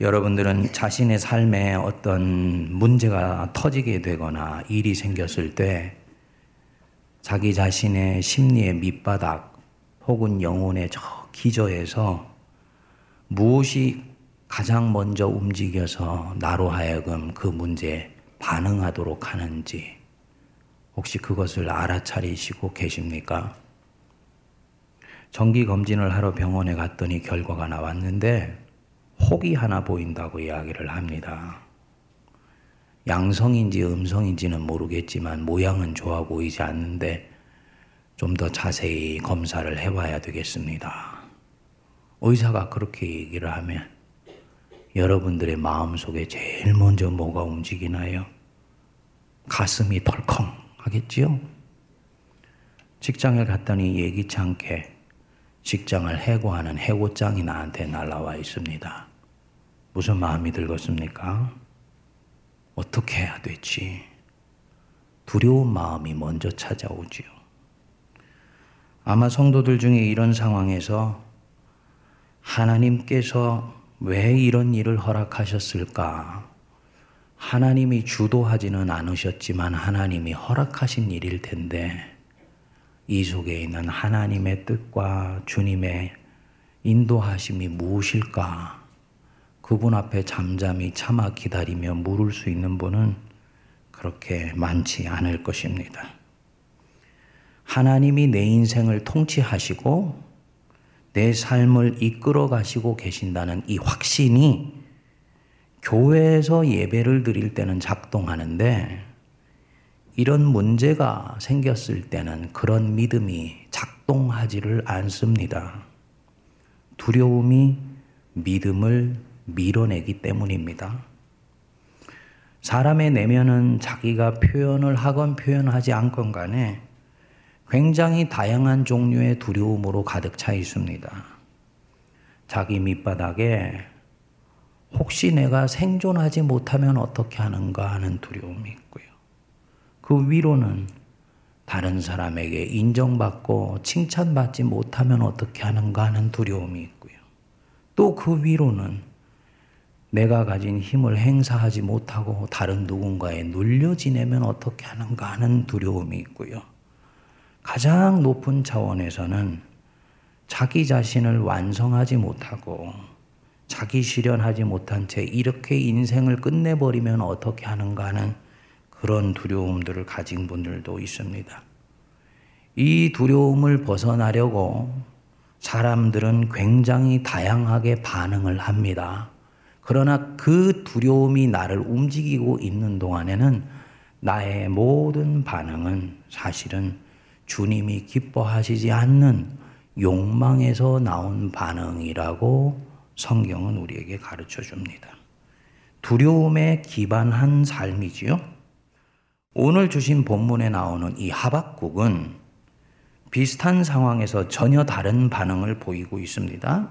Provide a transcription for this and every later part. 여러분들은 자신의 삶에 어떤 문제가 터지게 되거나 일이 생겼을 때 자기 자신의 심리의 밑바닥 혹은 영혼의 저 기저에서 무엇이 가장 먼저 움직여서 나로 하여금 그 문제에 반응하도록 하는지 혹시 그것을 알아차리시고 계십니까? 정기검진을 하러 병원에 갔더니 결과가 나왔는데 혹이 하나 보인다고 이야기를 합니다. 양성인지 음성인지는 모르겠지만 모양은 좋아 보이지 않는데 좀 더 자세히 검사를 해봐야 되겠습니다. 의사가 그렇게 얘기를 하면 여러분들의 마음속에 제일 먼저 뭐가 움직이나요? 가슴이 덜컹 하겠지요? 직장을 갔더니 예기치 않게 직장을 해고하는 해고장이 나한테 날아와 있습니다. 무슨 마음이 들겠습니까? 어떻게 해야 되지? 두려운 마음이 먼저 찾아오지요. 아마 성도들 중에 이런 상황에서 하나님께서 왜 이런 일을 허락하셨을까? 하나님이 주도하지는 않으셨지만 하나님이 허락하신 일일 텐데 이 속에 있는 하나님의 뜻과 주님의 인도하심이 무엇일까? 그분 앞에 잠잠히 참아 기다리며 물을 수 있는 분은 그렇게 많지 않을 것입니다. 하나님이 내 인생을 통치하시고 내 삶을 이끌어 가시고 계신다는 이 확신이 교회에서 예배를 드릴 때는 작동하는데 이런 문제가 생겼을 때는 그런 믿음이 작동하지를 않습니다. 두려움이 믿음을 밀어내기 때문입니다. 사람의 내면은 자기가 표현을 하건 표현하지 않건 간에 굉장히 다양한 종류의 두려움으로 가득 차 있습니다. 자기 밑바닥에 혹시 내가 생존하지 못하면 어떻게 하는가 하는 두려움이 있고요. 그 위로는 다른 사람에게 인정받고 칭찬받지 못하면 어떻게 하는가 하는 두려움이 있고요. 또 그 위로는 내가 가진 힘을 행사하지 못하고 다른 누군가에 눌려 지내면 어떻게 하는가 하는 두려움이 있고요. 가장 높은 차원에서는 자기 자신을 완성하지 못하고 자기 실현하지 못한 채 이렇게 인생을 끝내버리면 어떻게 하는가 하는 그런 두려움들을 가진 분들도 있습니다. 이 두려움을 벗어나려고 사람들은 굉장히 다양하게 반응을 합니다. 그러나 그 두려움이 나를 움직이고 있는 동안에는 나의 모든 반응은 사실은 주님이 기뻐하시지 않는 욕망에서 나온 반응이라고 성경은 우리에게 가르쳐 줍니다. 두려움에 기반한 삶이지요. 오늘 주신 본문에 나오는 이 하박국은 비슷한 상황에서 전혀 다른 반응을 보이고 있습니다.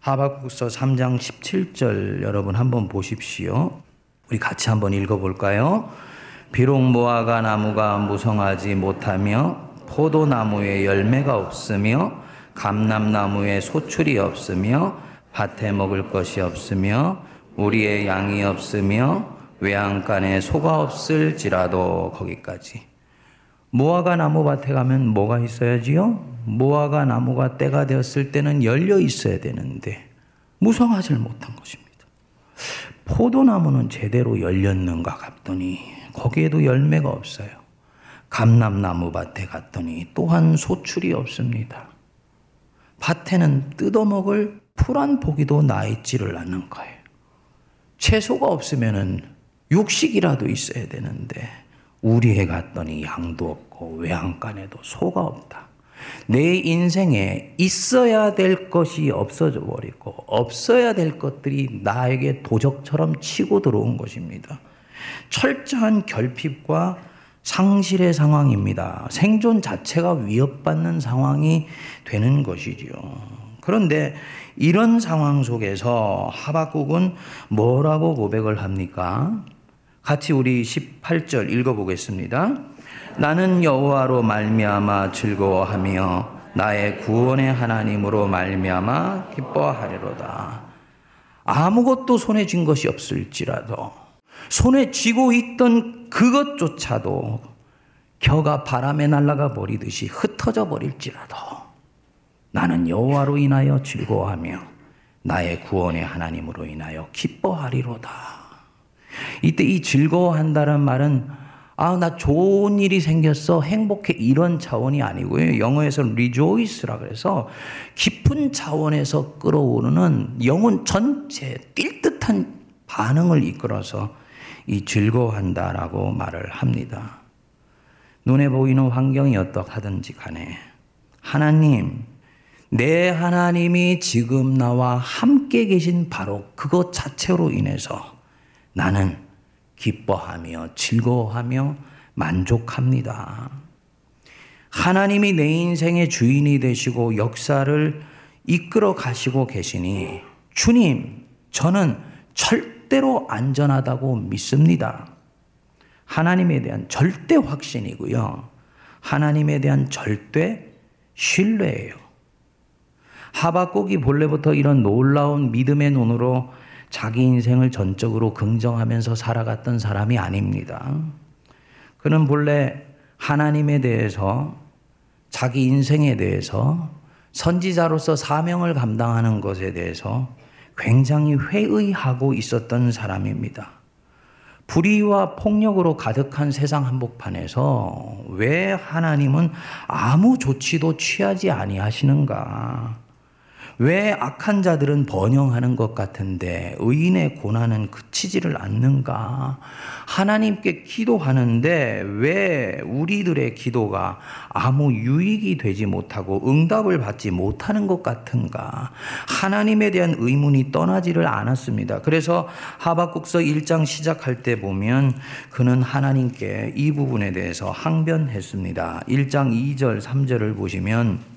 하박국서 3장 17절 여러분 한번 보십시오. 우리 같이 한번 읽어볼까요? 비록 무화과 나무가 무성하지 못하며 포도나무에 열매가 없으며 감람나무에 소출이 없으며 밭에 먹을 것이 없으며 우리의 양이 없으며 외양간에 소가 없을지라도 거기까지. 무화과 나무밭에 가면 뭐가 있어야지요? 무화과 나무가 때가 되었을 때는 열려 있어야 되는데 무성하질 못한 것입니다. 포도나무는 제대로 열렸는가 갔더니 거기에도 열매가 없어요. 감람나무밭에 갔더니 또한 소출이 없습니다. 밭에는 뜯어먹을 풀 한 포기도 나있지를 않는 거예요. 채소가 없으면 육식이라도 있어야 되는데 우리에 갔더니 양도 없고 외양간에도 소가 없다. 내 인생에 있어야 될 것이 없어져 버리고 없어야 될 것들이 나에게 도적처럼 치고 들어온 것입니다. 철저한 결핍과 상실의 상황입니다. 생존 자체가 위협받는 상황이 되는 것이지요. 그런데 이런 상황 속에서 하박국은 뭐라고 고백을 합니까? 같이 우리 18절 읽어보겠습니다. 나는 여호와로 말미암아 즐거워하며 나의 구원의 하나님으로 말미암아 기뻐하리로다. 아무것도 손에 쥔 것이 없을지라도 손에 쥐고 있던 그것조차도 겨가 바람에 날아가 버리듯이 흩어져 버릴지라도 나는 여호와로 인하여 즐거워하며 나의 구원의 하나님으로 인하여 기뻐하리로다. 이때 이 즐거워한다는 말은 나 좋은 일이 생겼어, 행복해, 이런 차원이 아니고요. 영어에서는 rejoice라 그래서 깊은 차원에서 끌어오르는 영혼 전체에 뛸 듯한 반응을 이끌어서 이 즐거워한다라고 말을 합니다. 눈에 보이는 환경이 어떻하든지 간에 하나님, 내 하나님이 지금 나와 함께 계신 바로 그것 자체로 인해서 나는 기뻐하며 즐거워하며 만족합니다. 하나님이 내 인생의 주인이 되시고 역사를 이끌어 가시고 계시니 주님, 저는 절대로 안전하다고 믿습니다. 하나님에 대한 절대 확신이고요. 하나님에 대한 절대 신뢰예요. 하박국이 본래부터 이런 놀라운 믿음의 눈으로 자기 인생을 전적으로 긍정하면서 살아갔던 사람이 아닙니다. 그는 본래 하나님에 대해서, 자기 인생에 대해서, 선지자로서 사명을 감당하는 것에 대해서 굉장히 회의하고 있었던 사람입니다. 불의와 폭력으로 가득한 세상 한복판에서 왜 하나님은 아무 조치도 취하지 아니하시는가? 왜 악한 자들은 번영하는 것 같은데 의인의 고난은 그치지를 않는가? 하나님께 기도하는데 왜 우리들의 기도가 아무 유익이 되지 못하고 응답을 받지 못하는 것 같은가? 하나님에 대한 의문이 떠나지를 않았습니다. 그래서 하박국서 1장 시작할 때 보면 그는 하나님께 이 부분에 대해서 항변했습니다. 1장 2절 3절을 보시면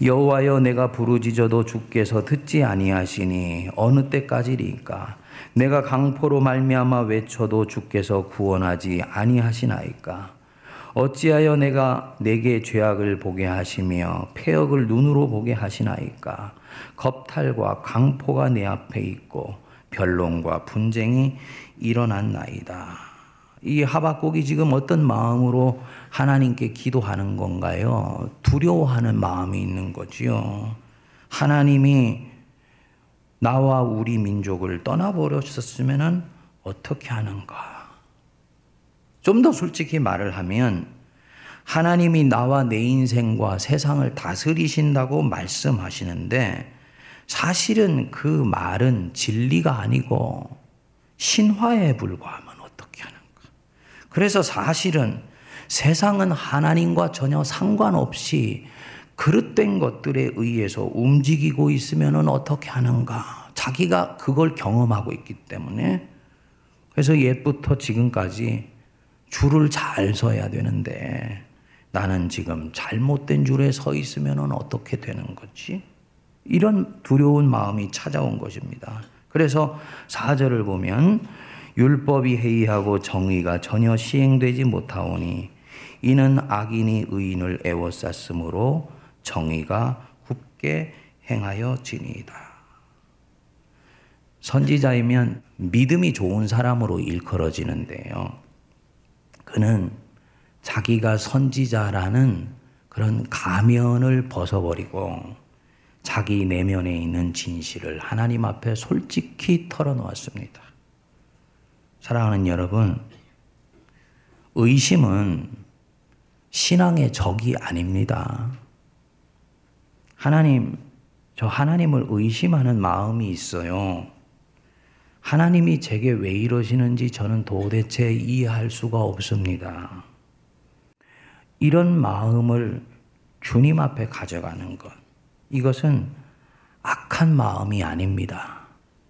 여호와여 내가 부르짖어도 주께서 듣지 아니하시니 어느 때까지리까? 내가 강포로 말미암아 외쳐도 주께서 구원하지 아니하시나이까? 어찌하여 내게 죄악을 보게 하시며 패역을 눈으로 보게 하시나이까? 겁탈과 강포가 내 앞에 있고 변론과 분쟁이 일어났나이다. 이 하박국이 지금 어떤 마음으로 하나님께 기도하는 건가요? 두려워하는 마음이 있는 거지요. 하나님이 나와 우리 민족을 떠나버렸었으면 어떻게 하는가? 좀 더 솔직히 말을 하면 하나님이 나와 내 인생과 세상을 다스리신다고 말씀하시는데 사실은 그 말은 진리가 아니고 신화에 불과합니다. 그래서 사실은 세상은 하나님과 전혀 상관없이 그릇된 것들에 의해서 움직이고 있으면 어떻게 하는가. 자기가 그걸 경험하고 있기 때문에. 그래서 옛부터 지금까지 줄을 잘 서야 되는데 나는 지금 잘못된 줄에 서 있으면 어떻게 되는 거지? 이런 두려운 마음이 찾아온 것입니다. 그래서 4절을 보면 율법이 해이하고 정의가 전혀 시행되지 못하오니 이는 악인이 의인을 애워쌌으므로 정의가 굽게 행하여지니이다. 선지자이면 믿음이 좋은 사람으로 일컬어지는데요. 그는 자기가 선지자라는 그런 가면을 벗어버리고 자기 내면에 있는 진실을 하나님 앞에 솔직히 털어놓았습니다. 사랑하는 여러분, 의심은 신앙의 적이 아닙니다. 하나님, 저 하나님을 의심하는 마음이 있어요. 하나님이 제게 왜 이러시는지 저는 도대체 이해할 수가 없습니다. 이런 마음을 주님 앞에 가져가는 것, 이것은 악한 마음이 아닙니다.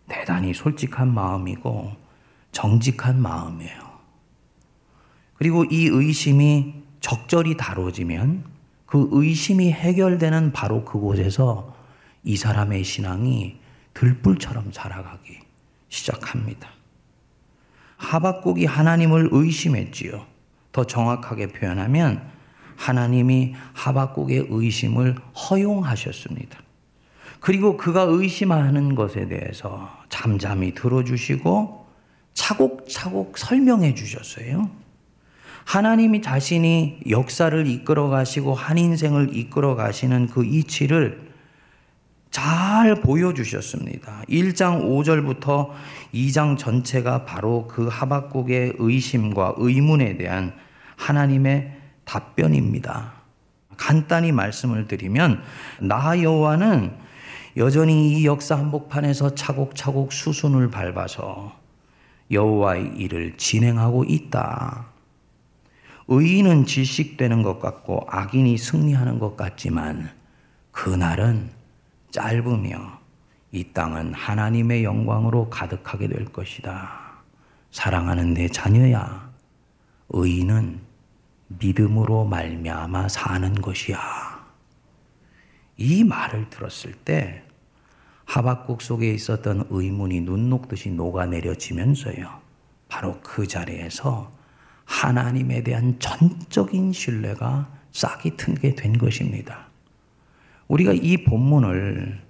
대단히 솔직한 마음이고 정직한 마음이에요. 그리고 이 의심이 적절히 다뤄지면 그 의심이 해결되는 바로 그곳에서 이 사람의 신앙이 들불처럼 자라가기 시작합니다. 하박국이 하나님을 의심했지요. 더 정확하게 표현하면 하나님이 하박국의 의심을 허용하셨습니다. 그리고 그가 의심하는 것에 대해서 잠잠히 들어주시고 차곡차곡 설명해 주셨어요. 하나님이 자신이 역사를 이끌어 가시고 한 인생을 이끌어 가시는 그 이치를 잘 보여주셨습니다. 1장 5절부터 2장 전체가 바로 그 하박국의 의심과 의문에 대한 하나님의 답변입니다. 간단히 말씀을 드리면 여호와는 여전히 이 역사 한복판에서 차곡차곡 수순을 밟아서 여호와의 일을 진행하고 있다. 의인은 질식되는 것 같고 악인이 승리하는 것 같지만 그날은 짧으며 이 땅은 하나님의 영광으로 가득하게 될 것이다. 사랑하는 내 자녀야, 의인은 믿음으로 말미암아 사는 것이야. 이 말을 들었을 때 하박국 속에 있었던 의문이 눈 녹듯이 녹아내려지면서요, 바로 그 자리에서 하나님에 대한 전적인 신뢰가 싹이 트게 된 것입니다. 우리가 이 본문을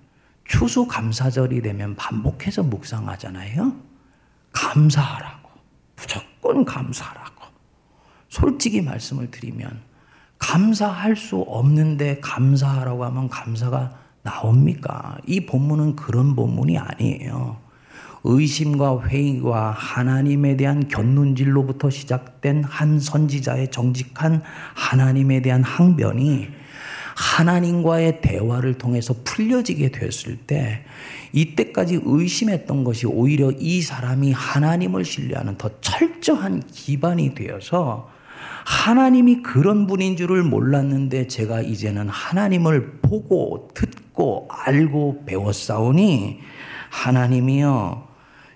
추수감사절이 되면 반복해서 묵상하잖아요. 감사하라고, 무조건 감사하라고. 솔직히 말씀을 드리면 감사할 수 없는데 감사하라고 하면 감사가 나옵니까? 이 본문은 그런 본문이 아니에요. 의심과 회의와 하나님에 대한 곁눈질로부터 시작된 한 선지자의 정직한 하나님에 대한 항변이 하나님과의 대화를 통해서 풀려지게 됐을 때, 이때까지 의심했던 것이 오히려 이 사람이 하나님을 신뢰하는 더 철저한 기반이 되어서, 하나님이 그런 분인 줄을 몰랐는데 제가 이제는 하나님을 보고 듣고 알고 배웠사오니 하나님이여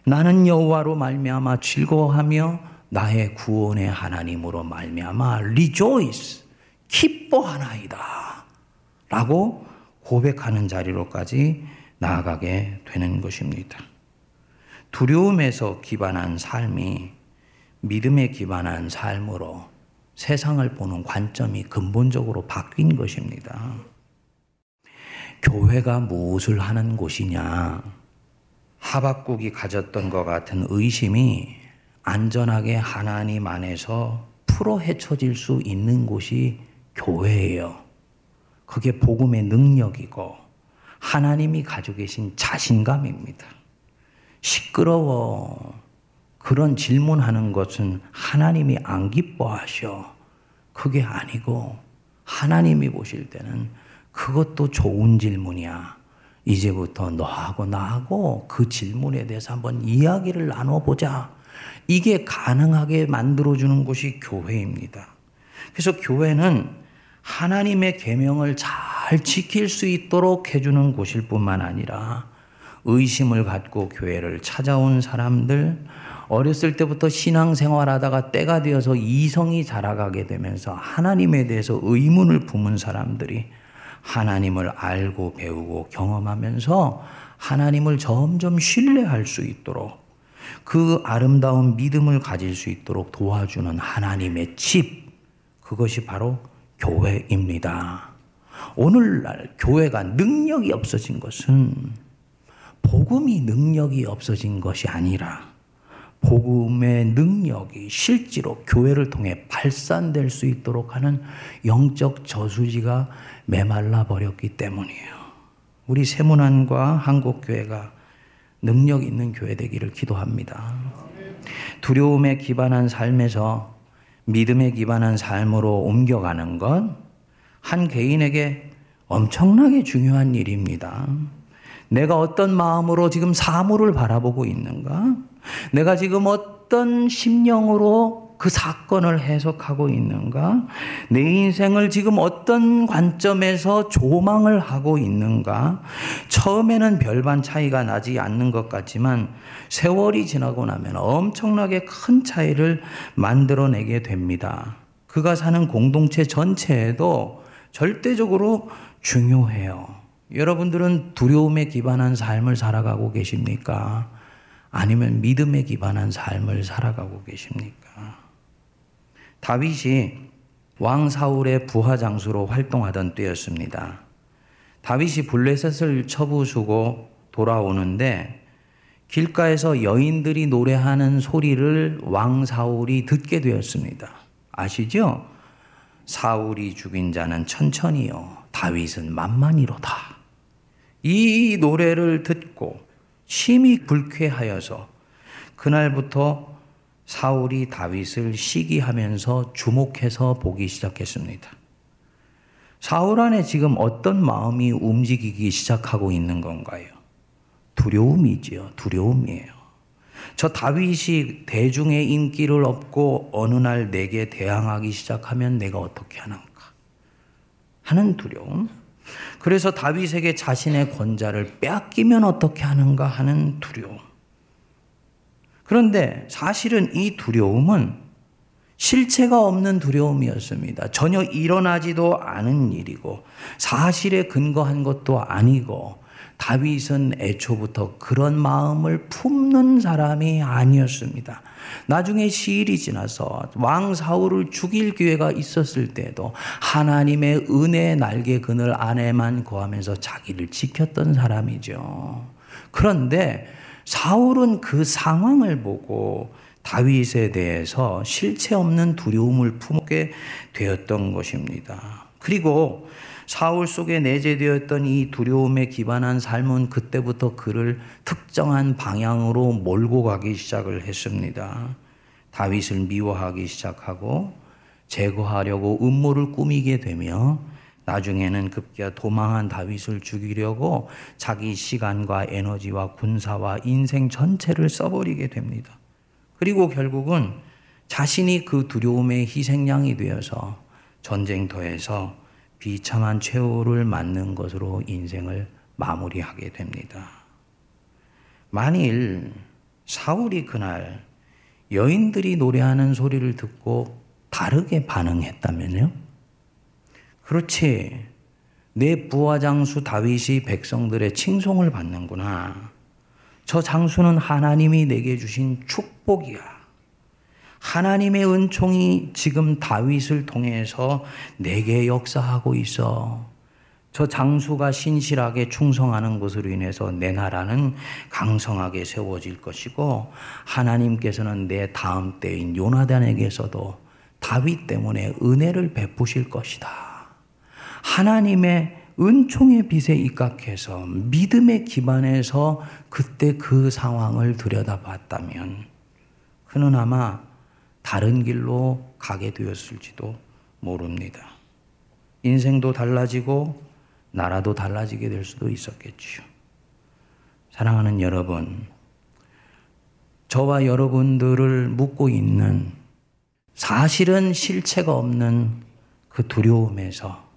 나는 여호와로 말미암아 즐거워하며 나의 구원의 하나님으로 말미암아 리조이스 기뻐하나이다 라고 고백하는 자리로까지 나아가게 되는 것입니다. 두려움에서 기반한 삶이 믿음에 기반한 삶으로 세상을 보는 관점이 근본적으로 바뀐 것입니다. 교회가 무엇을 하는 곳이냐, 하박국이 가졌던 것 같은 의심이 안전하게 하나님 안에서 풀어 헤쳐질 수 있는 곳이 교회예요. 그게 복음의 능력이고 하나님이 가지고 계신 자신감입니다. 시끄러워, 그런 질문하는 것은 하나님이 안 기뻐하셔. 그게 아니고 하나님이 보실 때는 그것도 좋은 질문이야. 이제부터 너하고 나하고 그 질문에 대해서 한번 이야기를 나눠보자. 이게 가능하게 만들어주는 곳이 교회입니다. 그래서 교회는 하나님의 계명을 잘 지킬 수 있도록 해주는 곳일 뿐만 아니라 의심을 갖고 교회를 찾아온 사람들, 어렸을 때부터 신앙생활하다가 때가 되어서 이성이 자라가게 되면서 하나님에 대해서 의문을 품은 사람들이 하나님을 알고 배우고 경험하면서 하나님을 점점 신뢰할 수 있도록, 그 아름다운 믿음을 가질 수 있도록 도와주는 하나님의 집, 그것이 바로 교회입니다. 오늘날 교회가 능력이 없어진 것은 복음이 능력이 없어진 것이 아니라 복음의 능력이 실제로 교회를 통해 발산될 수 있도록 하는 영적 저수지가 메말라 버렸기 때문이에요. 우리 세문안과 한국교회가 능력 있는 교회 되기를 기도합니다. 두려움에 기반한 삶에서 믿음에 기반한 삶으로 옮겨가는 건 한 개인에게 엄청나게 중요한 일입니다. 내가 어떤 마음으로 지금 사물을 바라보고 있는가? 내가 지금 어떤 심령으로 그 사건을 해석하고 있는가? 내 인생을 지금 어떤 관점에서 조망을 하고 있는가? 처음에는 별반 차이가 나지 않는 것 같지만 세월이 지나고 나면 엄청나게 큰 차이를 만들어내게 됩니다. 그가 사는 공동체 전체에도 절대적으로 중요해요. 여러분들은 두려움에 기반한 삶을 살아가고 계십니까? 아니면 믿음에 기반한 삶을 살아가고 계십니까? 다윗이 왕 사울의 부하 장수로 활동하던 때였습니다. 다윗이 블레셋을 쳐부수고 돌아오는데 길가에서 여인들이 노래하는 소리를 왕 사울이 듣게 되었습니다. 아시죠? 사울이 죽인 자는 천천히요, 다윗은 만만히로다. 이 노래를 듣고 심히 불쾌하여서 그날부터 사울이 다윗을 시기하면서 주목해서 보기 시작했습니다. 사울 안에 지금 어떤 마음이 움직이기 시작하고 있는 건가요? 두려움이지요. 두려움이에요. 저 다윗이 대중의 인기를 얻고 어느 날 내게 대항하기 시작하면 내가 어떻게 하는가 하는 두려움. 그래서 다윗에게 자신의 권좌를 빼앗기면 어떻게 하는가 하는 두려움. 그런데 사실은 이 두려움은 실체가 없는 두려움이었습니다. 전혀 일어나지도 않은 일이고 사실에 근거한 것도 아니고 다윗은 애초부터 그런 마음을 품는 사람이 아니었습니다. 나중에 시일이 지나서 왕 사울을 죽일 기회가 있었을 때도 하나님의 은혜의 날개 그늘 안에만 거하면서 자기를 지켰던 사람이죠. 그런데 사울은 그 상황을 보고 다윗에 대해서 실체 없는 두려움을 품게 되었던 것입니다. 그리고 사울 속에 내재되었던 이 두려움에 기반한 삶은 그때부터 그를 특정한 방향으로 몰고 가기 시작을 했습니다. 다윗을 미워하기 시작하고 제거하려고 음모를 꾸미게 되며 나중에는 급기야 도망한 다윗을 죽이려고 자기 시간과 에너지와 군사와 인생 전체를 써버리게 됩니다. 그리고 결국은 자신이 그 두려움의 희생양이 되어서 전쟁터에서 비참한 최후를 맞는 것으로 인생을 마무리하게 됩니다. 만일 사울이 그날 여인들이 노래하는 소리를 듣고 다르게 반응했다면요? 그렇지, 내 부하 장수 다윗이 백성들의 칭송을 받는구나. 저 장수는 하나님이 내게 주신 축복이야. 하나님의 은총이 지금 다윗을 통해서 내게 역사하고 있어. 저 장수가 신실하게 충성하는 것으로 인해서 내 나라는 강성하게 세워질 것이고 하나님께서는 내 다음 때인 요나단에게서도 다윗 때문에 은혜를 베푸실 것이다. 하나님의 은총의 빛에 입각해서 믿음의 기반에서 그때 그 상황을 들여다봤다면 그는 아마 다른 길로 가게 되었을지도 모릅니다. 인생도 달라지고 나라도 달라지게 될 수도 있었겠지요. 사랑하는 여러분, 저와 여러분들을 묶고 있는 사실은 실체가 없는 그 두려움에서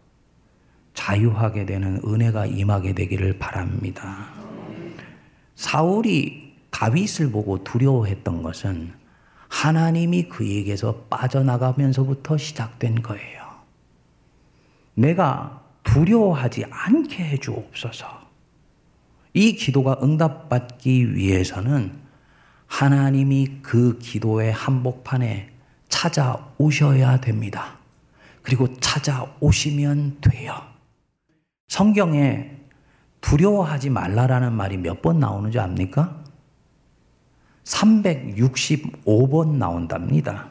자유하게 되는 은혜가 임하게 되기를 바랍니다. 사울이 다윗을 보고 두려워했던 것은 하나님이 그에게서 빠져나가면서부터 시작된 거예요. 내가 두려워하지 않게 해주옵소서. 이 기도가 응답받기 위해서는 하나님이 그 기도의 한복판에 찾아오셔야 됩니다. 그리고 찾아오시면 돼요. 성경에 두려워하지 말라라는 말이 몇 번 나오는지 압니까? 365번 나온답니다.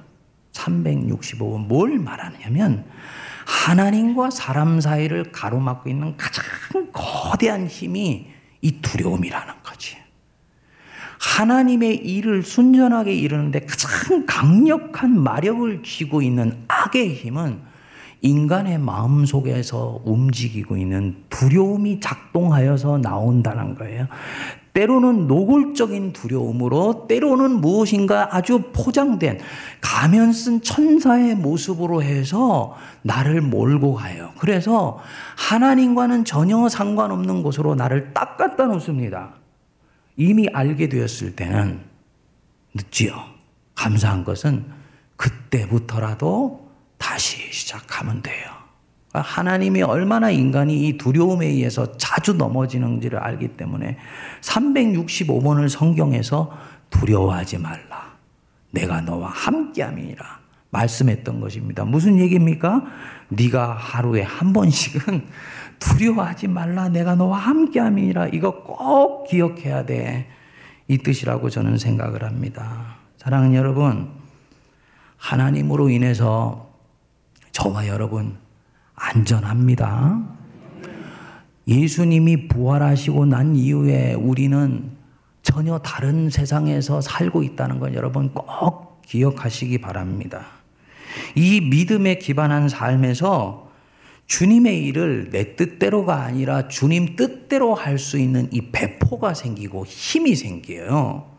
365번 뭘 말하냐면 하나님과 사람 사이를 가로막고 있는 가장 거대한 힘이 이 두려움이라는 거지. 하나님의 일을 순전하게 이루는데 가장 강력한 마력을 쥐고 있는 악의 힘은 인간의 마음 속에서 움직이고 있는 두려움이 작동하여서 나온다는 거예요. 때로는 노골적인 두려움으로, 때로는 무엇인가 아주 포장된 가면 쓴 천사의 모습으로 해서 나를 몰고 가요. 그래서 하나님과는 전혀 상관없는 곳으로 나를 딱 갖다 놓습니다. 이미 알게 되었을 때는 늦지요. 감사한 것은 그때부터라도 다시 시작하면 돼요. 하나님이 얼마나 인간이 이 두려움에 의해서 자주 넘어지는지를 알기 때문에 365번을 성경에서 두려워하지 말라, 내가 너와 함께함이니라 말씀했던 것입니다. 무슨 얘기입니까? 네가 하루에 한 번씩은 두려워하지 말라. 내가 너와 함께함이라. 이거 꼭 기억해야 돼. 이 뜻이라고 저는 생각을 합니다. 사랑하는 여러분, 하나님으로 인해서 저와 여러분 안전합니다. 예수님이 부활하시고 난 이후에 우리는 전혀 다른 세상에서 살고 있다는 걸 여러분 꼭 기억하시기 바랍니다. 이 믿음에 기반한 삶에서 주님의 일을 내 뜻대로가 아니라 주님 뜻대로 할 수 있는 이 배포가 생기고 힘이 생겨요.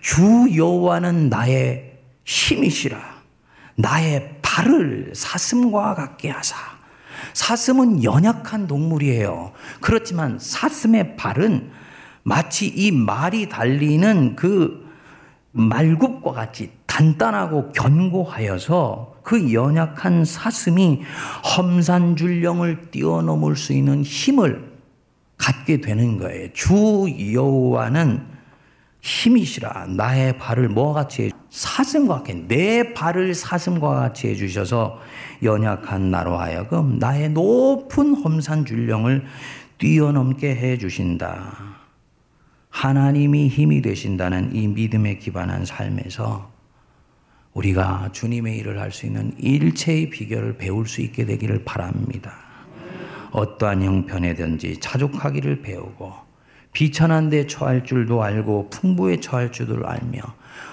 주 여호와는 나의 힘이시라. 나의 발을 사슴과 같게 하사. 사슴은 연약한 동물이에요. 그렇지만 사슴의 발은 마치 이 말이 달리는 그 말굽과 같이 단단하고 견고하여서 그 연약한 사슴이 험산줄령을 뛰어넘을 수 있는 힘을 갖게 되는 거예요. 주 여호와는 힘이시라. 나의 발을 뭐와 같이 사슴과 같게 내 발을 사슴과 같이 해주셔서 연약한 나로 하여금 나의 높은 험산줄령을 뛰어넘게 해주신다. 하나님이 힘이 되신다는 이 믿음에 기반한 삶에서 우리가 주님의 일을 할 수 있는 일체의 비결을 배울 수 있게 되기를 바랍니다. 어떠한 형편이든지 자족하기를 배우고 비천한 데 처할 줄도 알고 풍부에 처할 줄도 알며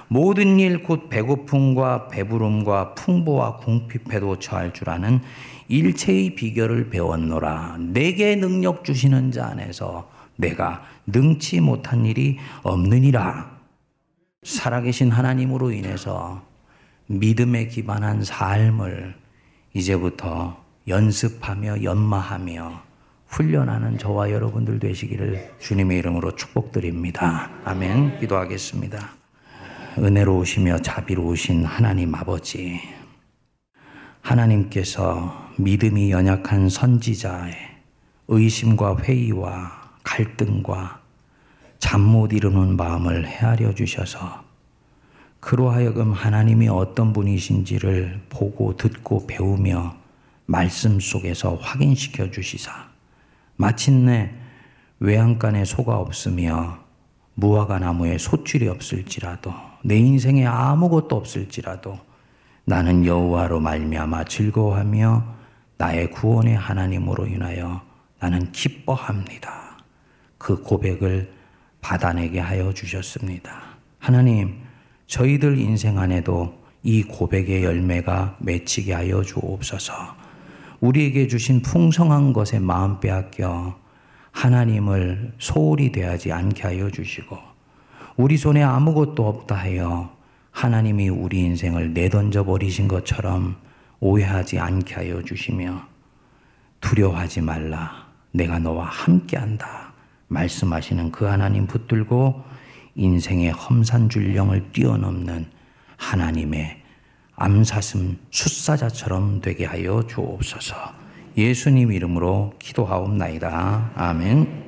모든 일 곧 배고픔과 배부름과 풍부와 궁핍에도 처할 줄 아는 일체의 비결을 배웠노라. 내게 능력 주시는 자 안에서 내가 능치 못한 일이 없느니라. 살아계신 하나님으로 인해서 믿음에 기반한 삶을 이제부터 연습하며 연마하며 훈련하는 저와 여러분들 되시기를 주님의 이름으로 축복드립니다. 아멘. 기도하겠습니다. 은혜로우시며 자비로우신 하나님 아버지, 하나님께서 믿음이 연약한 선지자의 의심과 회의와 갈등과 잠 못 이루는 마음을 헤아려 주셔서 그로 하여금 하나님이 어떤 분이신지를 보고 듣고 배우며 말씀 속에서 확인시켜 주시사 마침내 외양간에 소가 없으며 무화과 나무에 소출이 없을지라도 내 인생에 아무것도 없을지라도 나는 여호와로 말미암아 즐거워하며 나의 구원의 하나님으로 인하여 나는 기뻐합니다. 그 고백을 받아내게 하여 주셨습니다. 하나님, 저희들 인생 안에도 이 고백의 열매가 맺히게 하여 주옵소서. 우리에게 주신 풍성한 것에 마음 빼앗겨 하나님을 소홀히 대하지 않게 하여 주시고 우리 손에 아무것도 없다 하여 하나님이 우리 인생을 내던져 버리신 것처럼 오해하지 않게 하여 주시며 두려워하지 말라. 내가 너와 함께한다. 말씀하시는 그 하나님 붙들고 인생의 험산줄령을 뛰어넘는 하나님의 암사슴 숫사자처럼 되게 하여 주옵소서. 예수님 이름으로 기도하옵나이다. 아멘.